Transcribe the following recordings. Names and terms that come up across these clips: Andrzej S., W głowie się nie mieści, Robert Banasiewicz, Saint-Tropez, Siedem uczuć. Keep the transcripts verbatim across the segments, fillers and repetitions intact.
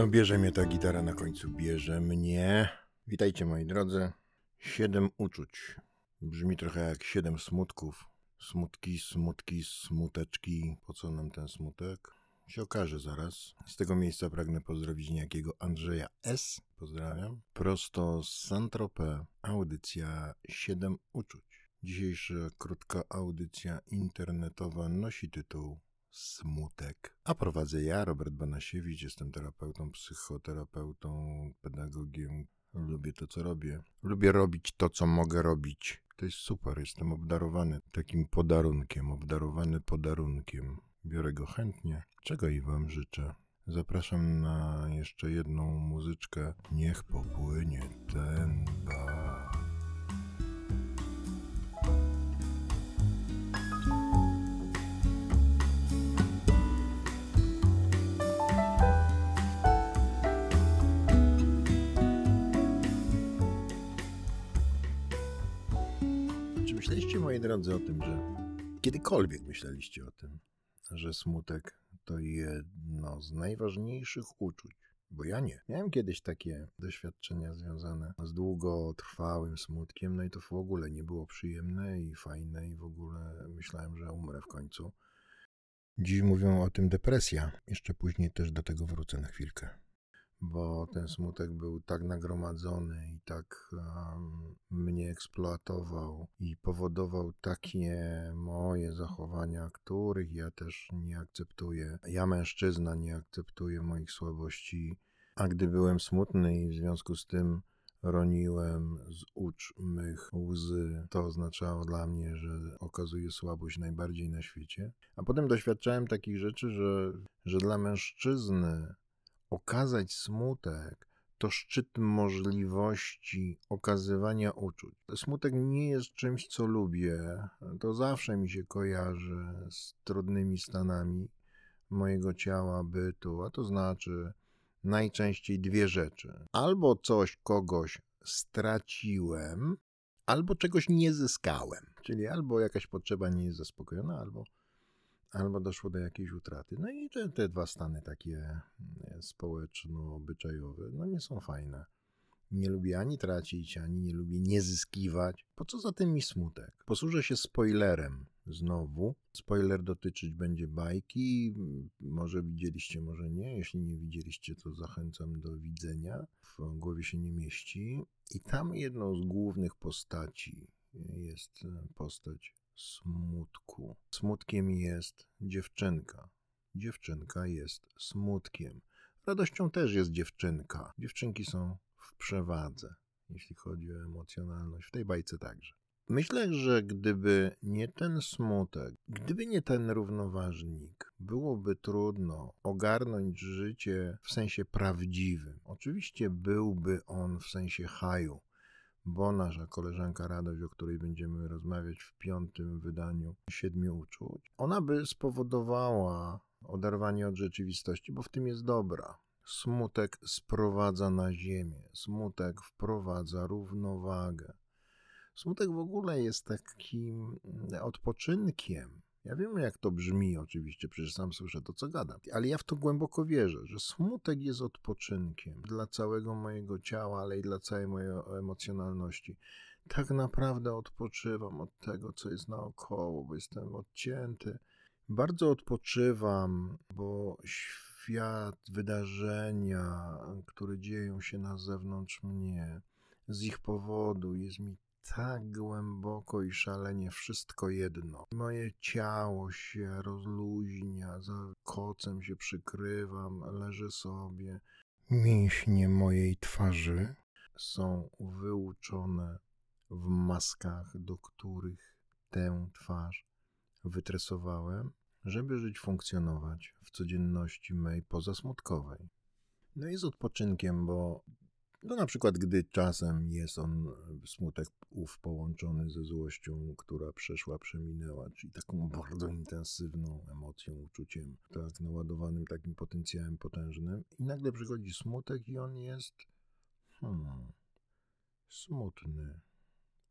No bierze mnie ta gitara na końcu, bierze mnie. Witajcie moi drodzy. Siedem uczuć. Brzmi trochę jak siedem smutków. Smutki, smutki, smuteczki. Po co nam ten smutek? Się okaże zaraz. Z tego miejsca pragnę pozdrowić niejakiego Andrzeja S. Pozdrawiam. Prosto z Saint-Tropez. Audycja siedem uczuć. Dzisiejsza krótka audycja internetowa nosi tytuł Smutek. A prowadzę ja, Robert Banasiewicz, jestem terapeutą, psychoterapeutą, pedagogiem. Lubię to, co robię. Lubię robić to, co mogę robić. To jest super, jestem obdarowany takim podarunkiem, obdarowany podarunkiem. Biorę go chętnie, czego i wam życzę. Zapraszam na jeszcze jedną muzyczkę. Niech popłynie ten bal. Czy myśleliście, moi drodzy, o tym, że kiedykolwiek myśleliście o tym, że smutek to jedno z najważniejszych uczuć? Bo ja nie. Miałem kiedyś takie doświadczenia związane z długotrwałym smutkiem, no i to w ogóle nie było przyjemne i fajne i w ogóle myślałem, że umrę w końcu. Dziś mówią o tym depresja. Jeszcze później też do tego wrócę na chwilkę. Bo ten smutek był tak nagromadzony i tak um, mnie eksploatował i powodował takie moje zachowania, których ja też nie akceptuję. Ja, mężczyzna, nie akceptuję moich słabości, a gdy byłem smutny i w związku z tym roniłem z ucz mych łzy, to oznaczało dla mnie, że okazuję słabość najbardziej na świecie. A potem doświadczałem takich rzeczy, że, że dla mężczyzny okazać smutek to szczyt możliwości okazywania uczuć. Smutek nie jest czymś, co lubię. To zawsze mi się kojarzy z trudnymi stanami mojego ciała, bytu, a to znaczy najczęściej dwie rzeczy. Albo coś, kogoś straciłem, albo czegoś nie zyskałem. Czyli albo jakaś potrzeba nie jest zaspokojona, albo Albo doszło do jakiejś utraty. No i te, te dwa stany takie społeczno-obyczajowe, no nie są fajne. Nie lubię ani tracić, ani nie lubię nie zyskiwać. Po co za tym mi smutek? Posłużę się spoilerem znowu. Spoiler dotyczyć będzie bajki. Może widzieliście, może nie. Jeśli nie widzieliście, to zachęcam do widzenia. W głowie się nie mieści. I tam jedną z głównych postaci jest postać smutku. Smutkiem jest dziewczynka. Dziewczynka jest smutkiem. Radością też jest dziewczynka. Dziewczynki są w przewadze, jeśli chodzi o emocjonalność. W tej bajce także. Myślę, że gdyby nie ten smutek, gdyby nie ten równoważnik, byłoby trudno ogarnąć życie w sensie prawdziwym. Oczywiście byłby on w sensie haju, bo nasza koleżanka Radość, o której będziemy rozmawiać w piątym wydaniu Siedmiu uczuć, ona by spowodowała oderwanie od rzeczywistości, bo w tym jest dobra. Smutek sprowadza na ziemię, smutek wprowadza równowagę. Smutek w ogóle jest takim odpoczynkiem. Ja wiem, jak to brzmi oczywiście, przecież sam słyszę to, co gadam, ale ja w to głęboko wierzę, że smutek jest odpoczynkiem dla całego mojego ciała, ale i dla całej mojej emocjonalności. Tak naprawdę odpoczywam od tego, co jest naokoło, bo jestem odcięty. Bardzo odpoczywam, bo świat, wydarzenia, które dzieją się na zewnątrz mnie, z ich powodu jest mi tak głęboko i szalenie wszystko jedno. Moje ciało się rozluźnia, za kocem się przykrywam, leżę sobie. Mięśnie mojej twarzy są wyuczone w maskach, do których tę twarz wytresowałem, żeby żyć, funkcjonować w codzienności mej pozasmutkowej. No i z odpoczynkiem, bo no na przykład, gdy czasem jest on, smutek ów, połączony ze złością, która przeszła, przeminęła, czyli taką bardzo intensywną emocją, uczuciem, tak naładowanym takim potencjałem potężnym, i nagle przychodzi smutek i on jest hmm, smutny,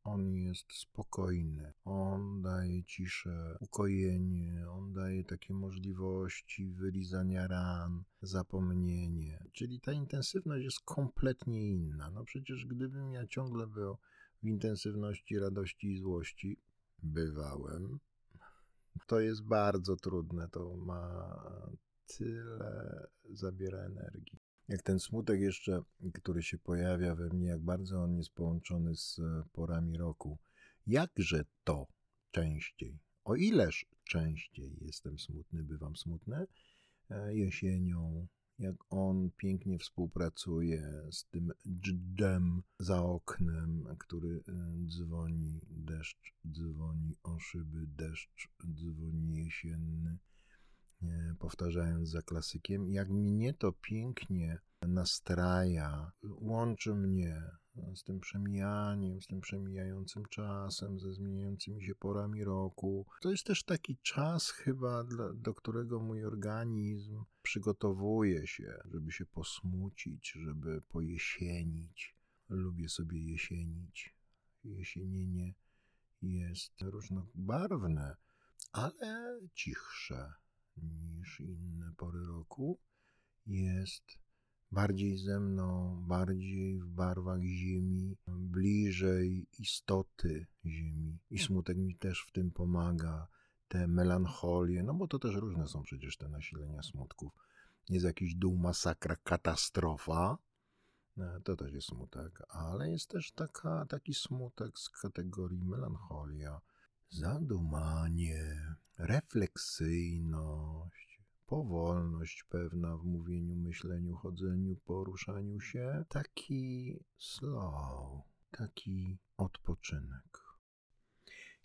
on jest spokojny, on daje daje ciszę, ukojenie, on daje takie możliwości wylizania ran, zapomnienie. Czyli ta intensywność jest kompletnie inna. No przecież gdybym ja ciągle był w intensywności radości i złości, bywałem, to jest bardzo trudne, to ma tyle, zabiera energii. Jak ten smutek jeszcze, który się pojawia we mnie, jak bardzo on jest połączony z porami roku. Jakże to częściej, o ileż częściej jestem smutny, bywam smutny, jesienią, jak on pięknie współpracuje z tym dżdżem za oknem, który dzwoni, deszcz dzwoni o szyby, deszcz dzwoni jesienny, powtarzając za klasykiem, jak mnie to pięknie nastraja, łączy mnie z tym przemijaniem, z tym przemijającym czasem, ze zmieniającymi się porami roku. To jest też taki czas chyba, do którego mój organizm przygotowuje się, żeby się posmucić, żeby pojesienić. Lubię sobie jesienić. Jesienienie jest różnobarwne, ale cichsze niż inne pory roku. Jest bardziej ze mną, bardziej w barwach ziemi, bliżej istoty ziemi. I smutek mi też w tym pomaga, te melancholie, no bo to też różne są przecież te nasilenia smutków. Jest jakiś dół, masakra, katastrofa, to też jest smutek, ale jest też taka, taki smutek z kategorii melancholia, zadumanie, refleksyjność, powolność pewna w mówieniu, myśleniu, chodzeniu, poruszaniu się. Taki slow, taki odpoczynek.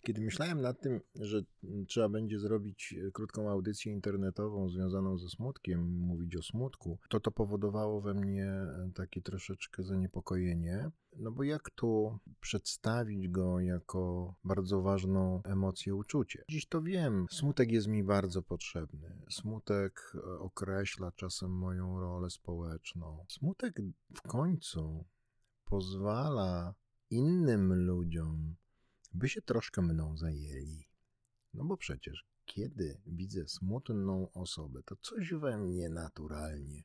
Kiedy myślałem nad tym, że trzeba będzie zrobić krótką audycję internetową związaną ze smutkiem, mówić o smutku, to to powodowało we mnie takie troszeczkę zaniepokojenie, no bo jak tu przedstawić go jako bardzo ważną emocję, uczucie? Dziś to wiem, smutek jest mi bardzo potrzebny. Smutek określa czasem moją rolę społeczną. Smutek w końcu pozwala innym ludziom, by się troszkę mną zajęli. No bo przecież, kiedy widzę smutną osobę, to coś we mnie naturalnie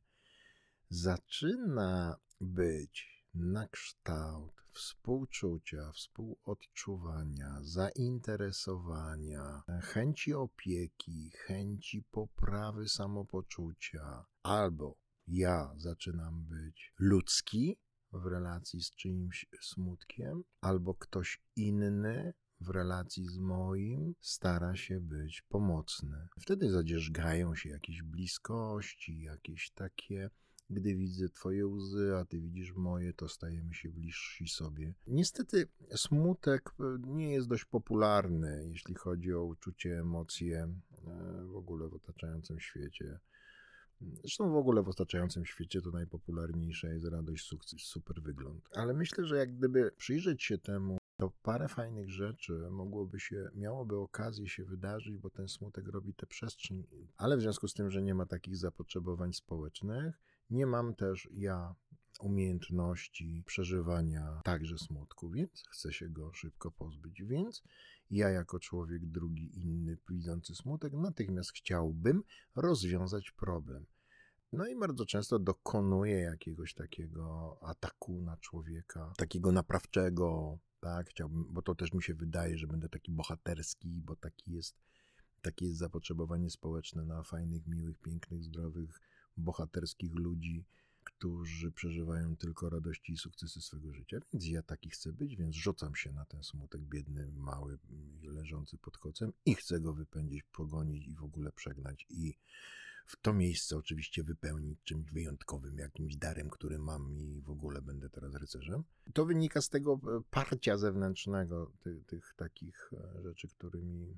zaczyna być na kształt współczucia, współodczuwania, zainteresowania, chęci opieki, chęci poprawy samopoczucia. Albo ja zaczynam być ludzki, w relacji z czyimś smutkiem, albo ktoś inny w relacji z moim stara się być pomocny. Wtedy zadzierzgają się jakieś bliskości, jakieś takie, gdy widzę twoje łzy, a ty widzisz moje, to stajemy się bliżsi sobie. Niestety smutek nie jest dość popularny, jeśli chodzi o uczucie, emocje w ogóle w otaczającym świecie. Zresztą w ogóle w otaczającym świecie to najpopularniejsza jest radość, sukces, super wygląd. Ale myślę, że jak gdyby przyjrzeć się temu, to parę fajnych rzeczy mogłoby się, miałoby okazję się wydarzyć, bo ten smutek robi tę przestrzeń. Ale w związku z tym, że nie ma takich zapotrzebowań społecznych, nie mam też ja umiejętności przeżywania także smutku, więc chcę się go szybko pozbyć. Więc ja jako człowiek drugi, inny, widzący smutek, natychmiast chciałbym rozwiązać problem. No i bardzo często dokonuję jakiegoś takiego ataku na człowieka, takiego naprawczego, tak, chciałbym, bo to też mi się wydaje, że będę taki bohaterski, bo taki jest, takie jest zapotrzebowanie społeczne na fajnych, miłych, pięknych, zdrowych, bohaterskich ludzi, którzy przeżywają tylko radości i sukcesy swego życia, więc ja taki chcę być, więc rzucam się na ten smutek biedny, mały, leżący pod kocem i chcę go wypędzić, pogonić i w ogóle przegnać i w to miejsce oczywiście wypełnić czymś wyjątkowym, jakimś darem, który mam i w ogóle będę teraz rycerzem. To wynika z tego parcia zewnętrznego, tych, tych takich rzeczy, którymi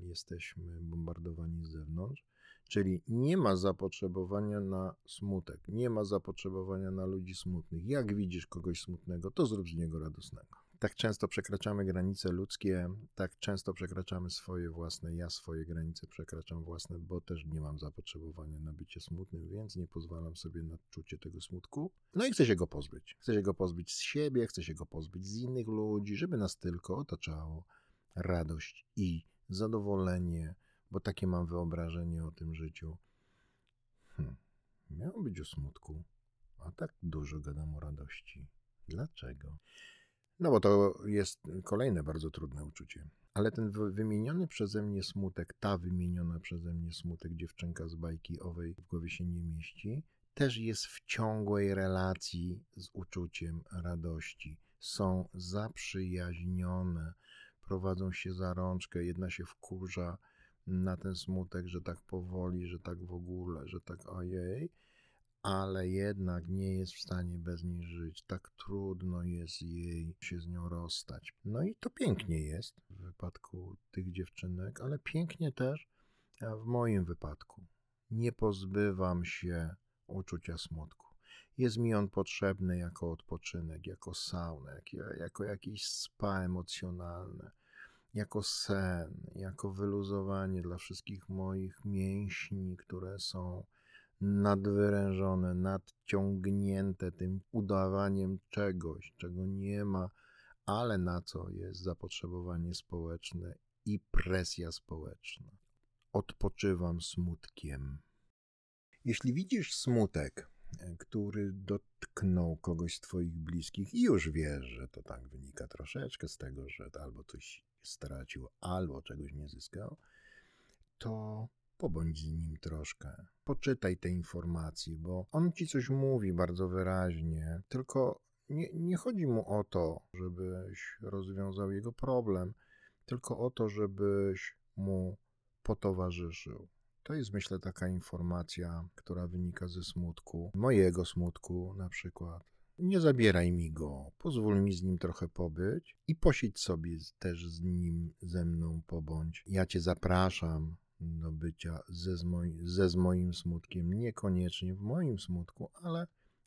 jesteśmy bombardowani z zewnątrz, czyli nie ma zapotrzebowania na smutek, nie ma zapotrzebowania na ludzi smutnych. Jak widzisz kogoś smutnego, to zrób z niego radosnego. Tak często przekraczamy granice ludzkie, tak często przekraczamy swoje własne, ja swoje granice przekraczam własne, bo też nie mam zapotrzebowania na bycie smutnym, więc nie pozwalam sobie na odczucie tego smutku. No i chcę się go pozbyć. Chcę się go pozbyć z siebie, chcę się go pozbyć z innych ludzi, żeby nas tylko otaczało radość i zadowolenie, bo takie mam wyobrażenie o tym życiu. Hm, miało być o smutku, a tak dużo gadam o radości. Dlaczego? No bo to jest kolejne bardzo trudne uczucie. Ale ten wymieniony przeze mnie smutek, ta wymieniona przeze mnie smutek dziewczynka z bajki owej W głowie się nie mieści, też jest w ciągłej relacji z uczuciem radości. Są zaprzyjaźnione, prowadzą się za rączkę, jedna się wkurza na ten smutek, że tak powoli, że tak w ogóle, że tak ojej, ale jednak nie jest w stanie bez niej żyć. Tak trudno jest jej się z nią rozstać. No i to pięknie jest w wypadku tych dziewczynek, ale pięknie też w moim wypadku. Nie pozbywam się uczucia smutku. Jest mi on potrzebny jako odpoczynek, jako sauna, jako jakieś spa emocjonalne, jako sen, jako wyluzowanie dla wszystkich moich mięśni, które są nadwyrężone, nadciągnięte tym udawaniem czegoś, czego nie ma, ale na co jest zapotrzebowanie społeczne i presja społeczna. Odpoczywam smutkiem. Jeśli widzisz smutek, który dotknął kogoś z twoich bliskich i już wiesz, że to tak wynika troszeczkę z tego, że albo coś stracił, albo czegoś nie zyskał, to pobądź z nim troszkę. Poczytaj te informacje, bo on ci coś mówi bardzo wyraźnie, tylko nie, nie chodzi mu o to, żebyś rozwiązał jego problem, tylko o to, żebyś mu potowarzyszył. To jest, myślę, taka informacja, która wynika ze smutku, mojego smutku na przykład. Nie zabieraj mi go, pozwól mi z nim trochę pobyć i posiedź sobie też z nim, ze mną pobądź. Ja cię zapraszam do bycia ze, ze z moim smutkiem, niekoniecznie w moim smutku, ale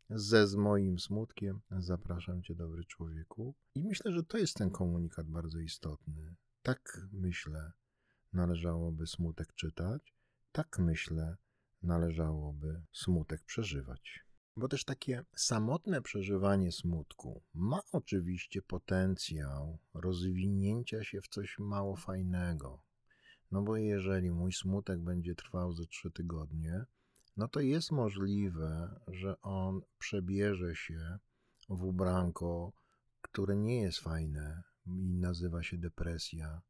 ze z moim smutkiem. Zapraszam cię, dobry człowieku. I myślę, że to jest ten komunikat bardzo istotny. Tak, myślę, należałoby smutek czytać. Tak, myślę, należałoby smutek przeżywać. Bo też takie samotne przeżywanie smutku ma oczywiście potencjał rozwinięcia się w coś mało fajnego. No bo jeżeli mój smutek będzie trwał ze trzy tygodnie, no to jest możliwe, że on przebierze się w ubranko, które nie jest fajne i nazywa się depresja.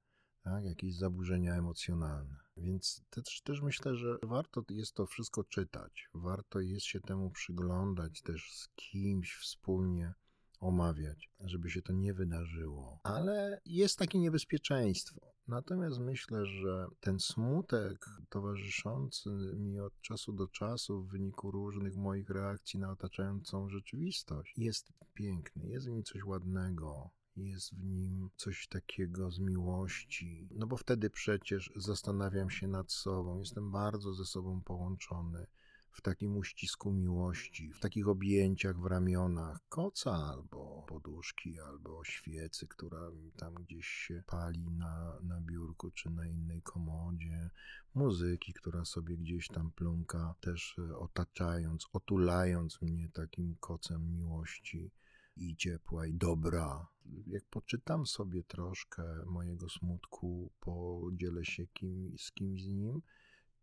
Tak, jakieś zaburzenia emocjonalne. Więc też, też myślę, że warto jest to wszystko czytać. Warto jest się temu przyglądać, też z kimś wspólnie omawiać, żeby się to nie wydarzyło. Ale jest takie niebezpieczeństwo. Natomiast myślę, że ten smutek towarzyszący mi od czasu do czasu w wyniku różnych moich reakcji na otaczającą rzeczywistość jest piękny, jest w nim coś ładnego. Jest w nim coś takiego z miłości, no bo wtedy przecież zastanawiam się nad sobą, jestem bardzo ze sobą połączony w takim uścisku miłości, w takich objęciach w ramionach koca albo poduszki, albo świecy, która tam gdzieś się pali na, na biurku czy na innej komodzie, muzyki, która sobie gdzieś tam plumka, też otaczając, otulając mnie takim kocem miłości. I ciepła, i dobra. Jak poczytam sobie troszkę mojego smutku, podzielę się kim, z kimś z nim,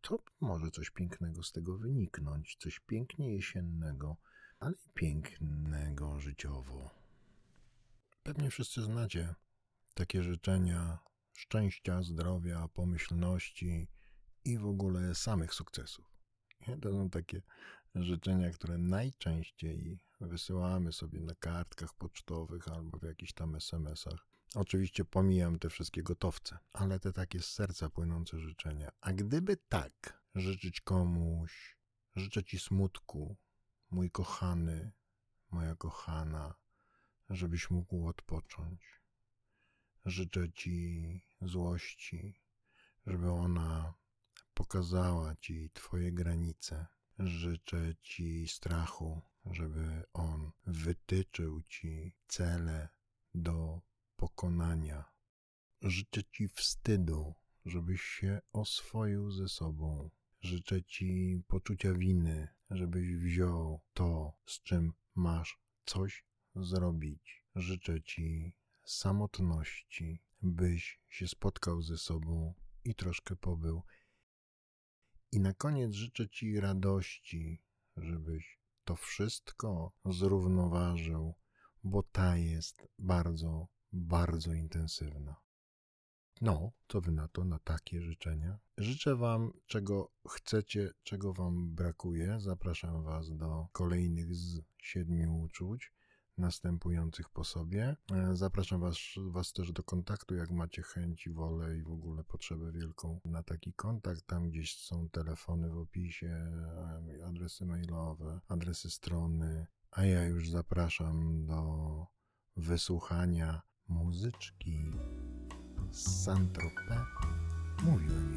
to może coś pięknego z tego wyniknąć. Coś pięknie jesiennego, ale i pięknego życiowo. Pewnie wszyscy znacie takie życzenia szczęścia, zdrowia, pomyślności i w ogóle samych sukcesów. To są takie życzenia, które najczęściej wysyłamy sobie na kartkach pocztowych albo w jakichś tam es em esach. Oczywiście pomijam te wszystkie gotowce, ale te takie z serca płynące życzenia. A gdyby tak życzyć komuś, życzę ci smutku, mój kochany, moja kochana, żebyś mógł odpocząć. Życzę ci złości, żeby ona pokazała ci twoje granice. Życzę ci strachu, żeby on wytyczył ci cele do pokonania. Życzę ci wstydu, żebyś się oswoił ze sobą. Życzę ci poczucia winy, żebyś wziął to, z czym masz coś zrobić. Życzę ci samotności, byś się spotkał ze sobą i troszkę pobył. I na koniec życzę Ci radości, żebyś to wszystko zrównoważył, bo ta jest bardzo, bardzo intensywna. No, co Wy na to, na takie życzenia? Życzę Wam, czego chcecie, czego Wam brakuje. Zapraszam Was do kolejnych z siedmiu uczuć następujących po sobie. Zapraszam was, was też do kontaktu, jak macie chęć i wolę i w ogóle potrzebę wielką na taki kontakt. Tam gdzieś są telefony w opisie, adresy mailowe, adresy strony, a ja już zapraszam do wysłuchania muzyczki z Saint-Tropez. Mówiłem